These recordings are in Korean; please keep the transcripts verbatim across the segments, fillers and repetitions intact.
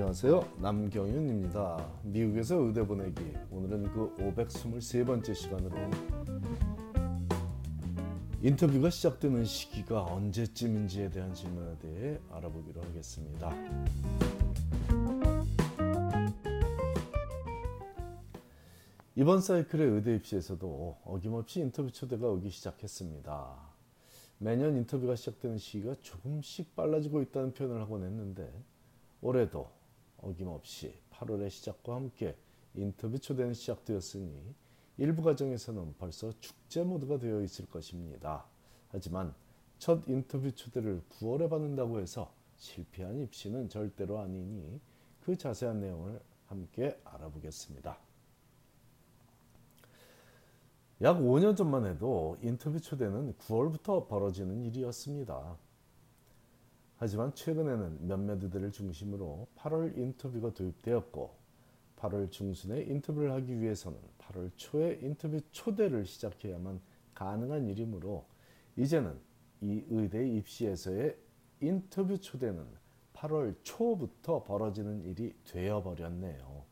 안녕하세요. 남경윤입니다. 미국에서 의대 보내기, 오늘은 그 오백이십삼 번째 시간으로 인터뷰가 시작되는 시기가 언제쯤인지에 대한 질문에 대해 알아보기로 하겠습니다. 이번 사이클의 의대 입시에서도 어김없이 인터뷰 초대가 오기 시작했습니다. 매년 인터뷰가 시작되는 시기가 조금씩 빨라지고 있다는 표현을 하곤 했는데 올해도 어김없이 팔월의 시작과 함께 인터뷰 초대는 시작되었으니 일부 과정에서는 벌써 축제 모드가 되어 있을 것입니다. 하지만 첫 인터뷰 초대를 구월에 받는다고 해서 실패한 입시는 절대로 아니니 그 자세한 내용을 함께 알아보겠습니다. 약 오 년 전만 해도 인터뷰 초대는 구월부터 벌어지는 일이었습니다. 하지만 최근에는 몇몇 의대를 중심으로 팔월 인터뷰가 도입되었고 팔월 중순에 인터뷰를 하기 위해서는 팔월 초에 인터뷰 초대를 시작해야만 가능한 일이므로 이제는 이 의대 입시에서의 인터뷰 초대는 팔월 초부터 벌어지는 일이 되어버렸네요.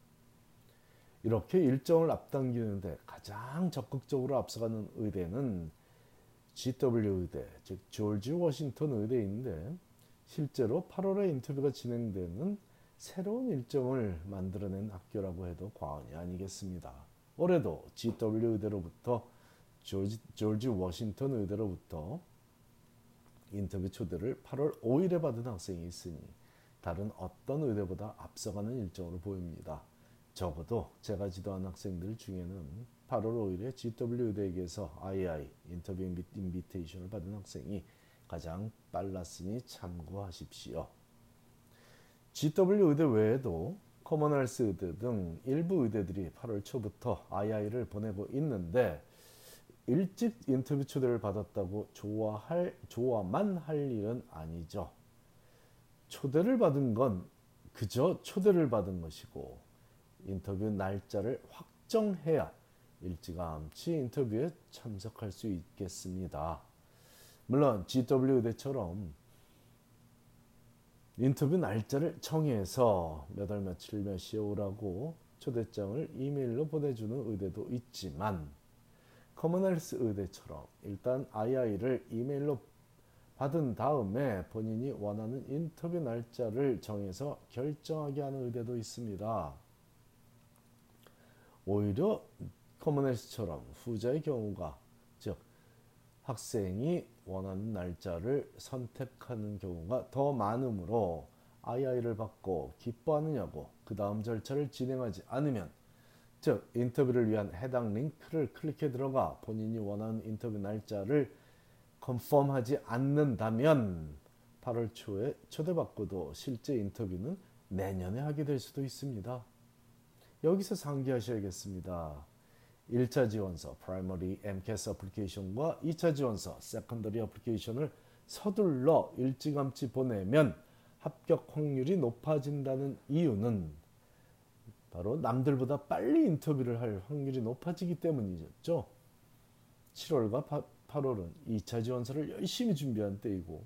이렇게 일정을 앞당기는데 가장 적극적으로 앞서가는 의대는 지더블유 의대, 즉 조지 워싱턴 의대인데 실제로 팔월에 인터뷰가 진행되는 새로운 일정을 만들어낸 학교라고 해도 과언이 아니겠습니다. 올해도 지더블유 의대로부터 조지, 조지 워싱턴 의대로부터 인터뷰 초대를 팔월 오일에 받은 학생이 있으니 다른 어떤 의대보다 앞서가는 일정으로 보입니다. 적어도 제가 지도한 학생들 중에는 팔월 오일에 지더블유 의대에게서 아이아이 인터뷰 인비테이션을 받은 학생이 가장 빨랐으니 참고하십시오. 지더블유 의대 외에도 커먼웰스 의대 등 일부 의대들이 팔월 초부터 아이아이를 보내고 있는데 일찍 인터뷰 초대를 받았다고 좋아할, 좋아만 할 일은 아니죠. 초대를 받은 건 그저 초대를 받은 것이고 인터뷰 날짜를 확정해야 일찌감치 인터뷰에 참석할 수 있겠습니다. 물론 지더블유 의대처럼 인터뷰 날짜를 정해서 몇 월 며칠 몇 시에 오라고 초대장을 이메일로 보내주는 의대도 있지만 커먼웰스 의대처럼 일단 아이아이를 이메일로 받은 다음에 본인이 원하는 인터뷰 날짜를 정해서 결정하게 하는 의대도 있습니다. 오히려 커먼웰스처럼 후자의 경우가, 즉 학생이 원하는 날짜를 선택하는 경우가 더 많으므로 아이아이를 받고 기뻐하느냐고 그 다음 절차를 진행하지 않으면, 즉 인터뷰를 위한 해당 링크를 클릭해 들어가 본인이 원하는 인터뷰 날짜를 컨펌하지 않는다면 팔월 초에 초대받고도 실제 인터뷰는 내년에 하게 될 수도 있습니다. 여기서 상기하셔야겠습니다. 일 차 지원서 (primary 엠캣 application과 이 차 지원서 (secondary application을 서둘러 일찌감치 보내면 합격 확률이 높아진다는 이유는 바로 남들보다 빨리 인터뷰를 할 확률이 높아지기 때문이었죠. 칠월과 팔월은 이 차 지원서를 열심히 준비한 때이고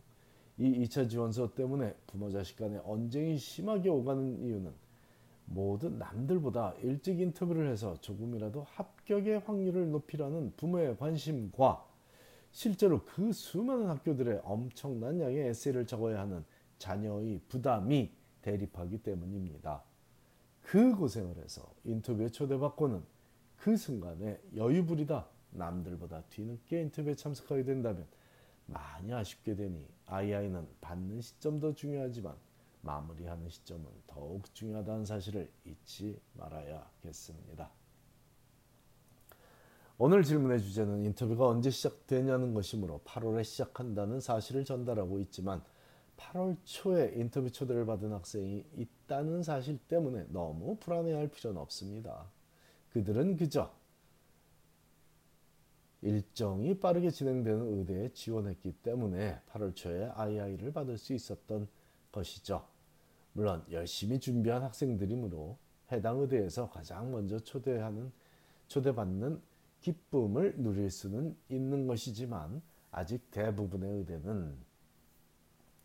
이 2차 지원서 때문에 부모 자식 간의 언쟁이 심하게 오가는 이유는 모두 남들보다 일찍 인터뷰를 해서 조금이라도 합격의 확률을 높이라는 부모의 관심과 실제로 그 수많은 학교들의 엄청난 양의 에세이를 적어야 하는 자녀의 부담이 대립하기 때문입니다. 그 고생을 해서 인터뷰에 초대받고는 그 순간에 여유부리다 남들보다 뒤늦게 인터뷰에 참석하게 된다면 많이 아쉽게 되니 아이아이는 받는 시점도 중요하지만 마무리하는 시점은 더욱 중요하다는 사실을 잊지 말아야겠습니다. 오늘 질문의 주제는 인터뷰가 언제 시작되냐는 것이므로 팔월에 시작한다는 사실을 전달하고 있지만 팔월 초에 인터뷰 초대를 받은 학생이 있다는 사실 때문에 너무 불안해할 필요는 없습니다. 그들은 그저 일정이 빠르게 진행되는 의대에 지원했기 때문에 팔월 초에 아이아이를 받을 수 있었던 것이죠. 물론 열심히 준비한 학생들이므로 해당 의대에서 가장 먼저 초대하는, 초대받는 기쁨을 누릴 수는 있는 것이지만 아직 대부분의 의대는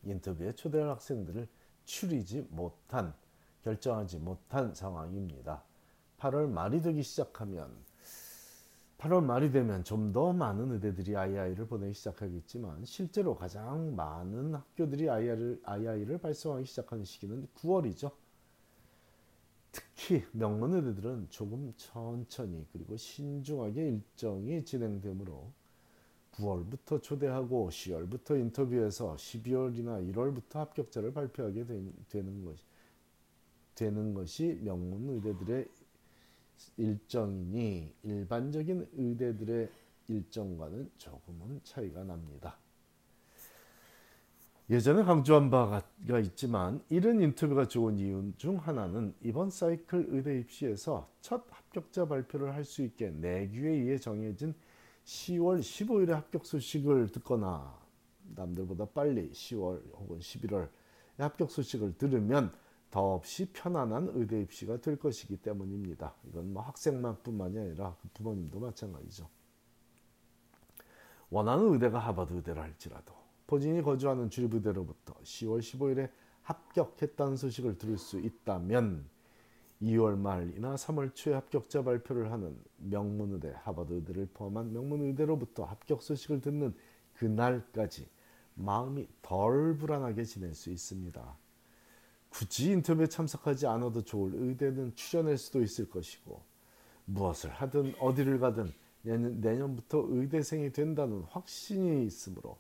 인터뷰에 초대할 학생들을 추리지 못한, 결정하지 못한 상황입니다. 팔월 말이 되기 시작하면 팔월 말이 되면 좀 더 많은 의대들이 아이아이를 보내기 시작하겠지만 실제로 가장 많은 학교들이 아이아이를, 아이아이를 발송하기 시작하는 시기는 구월이죠. 특히 명문 의대들은 조금 천천히 그리고 신중하게 일정이 진행되므로 구월부터 초대하고 시월부터 인터뷰해서 십이월이나 일월부터 합격자를 발표하게 된, 되는, 것이, 되는 것이 명문 의대들의 일정이니 일반적인 의대들의 일정과는 조금은 차이가 납니다. 예전에 강조한 바가 있지만 이런 인터뷰가 좋은 이유 중 하나는 이번 사이클 의대 입시에서 첫 합격자 발표를 할 수 있게 내규에 의해 정해진 시월 십오일에 합격 소식을 듣거나 남들보다 빨리 시월 혹은 십일월에 합격 소식을 들으면 더없이 편안한 의대 입시가 될 것이기 때문입니다. 이건 뭐 학생만 뿐만이 아니라 그 부모님도 마찬가지죠. 원하는 의대가 하버드 의대를 할지라도 본인이 거주하는 주립의대로부터 시월 십오일에 합격했다는 소식을 들을 수 있다면 이월 말이나 삼월 초에 합격자 발표를 하는 명문의대, 하버드의대를 포함한 명문의대로부터 합격 소식을 듣는 그날까지 마음이 덜 불안하게 지낼 수 있습니다. 굳이 인터뷰에 참석하지 않아도 좋을 의대는 출연할 수도 있을 것이고 무엇을 하든 어디를 가든 내년, 내년부터 의대생이 된다는 확신이 있으므로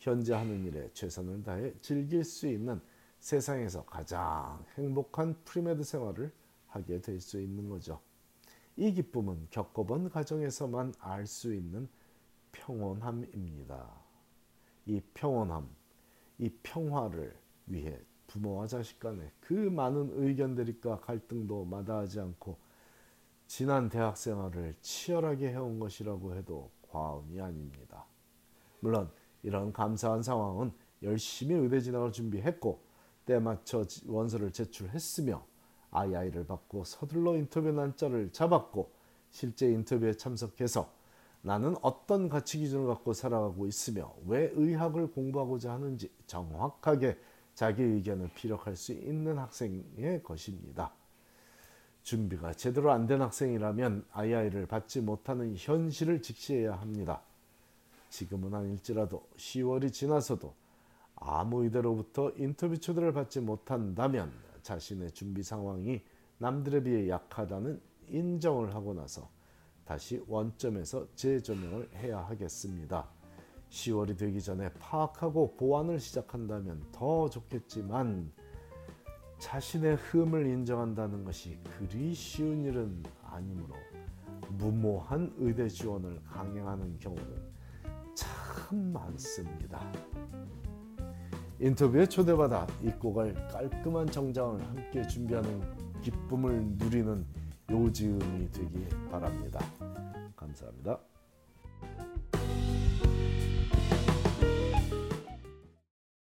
현재 하는 일에 최선을 다해 즐길 수 있는 세상에서 가장 행복한 프리메드 생활을 하게 될 수 있는 거죠. 이 기쁨은 겪어본 가정에서만 알 수 있는 평온함입니다. 이 평온함, 이 평화를 위해 부모와 자식 간의 그 많은 의견들과 갈등도 마다하지 않고 지난 대학 생활을 치열하게 해온 것이라고 해도 과언이 아닙니다. 물론 이런 감사한 상황은 열심히 의대 진학을 준비했고 때에 맞춰 원서를 제출했으며 아이아이를 받고 서둘러 인터뷰 날짜를 잡았고 실제 인터뷰에 참석해서 나는 어떤 가치 기준을 갖고 살아가고 있으며 왜 의학을 공부하고자 하는지 정확하게 자기 의견을 피력할 수 있는 학생의 것입니다. 준비가 제대로 안 된 학생이라면 아이아이를 받지 못하는 현실을 직시해야 합니다. 지금은 아닐지라도 시월이 지나서도 아무 의대로부터 인터뷰 초대를 받지 못한다면 자신의 준비 상황이 남들에 비해 약하다는 인정을 하고 나서 다시 원점에서 재조명을 해야 하겠습니다. 시월이 되기 전에 파악하고 보완을 시작한다면 더 좋겠지만 자신의 흠을 인정한다는 것이 그리 쉬운 일은 아니므로 무모한 의대 지원을 강행하는 경우는 참 많습니다. 인터뷰에 초대받아 입고 갈 깔끔한 정장을 함께 준비하는 기쁨을 누리는 요지음이 되길 바랍니다. 감사합니다.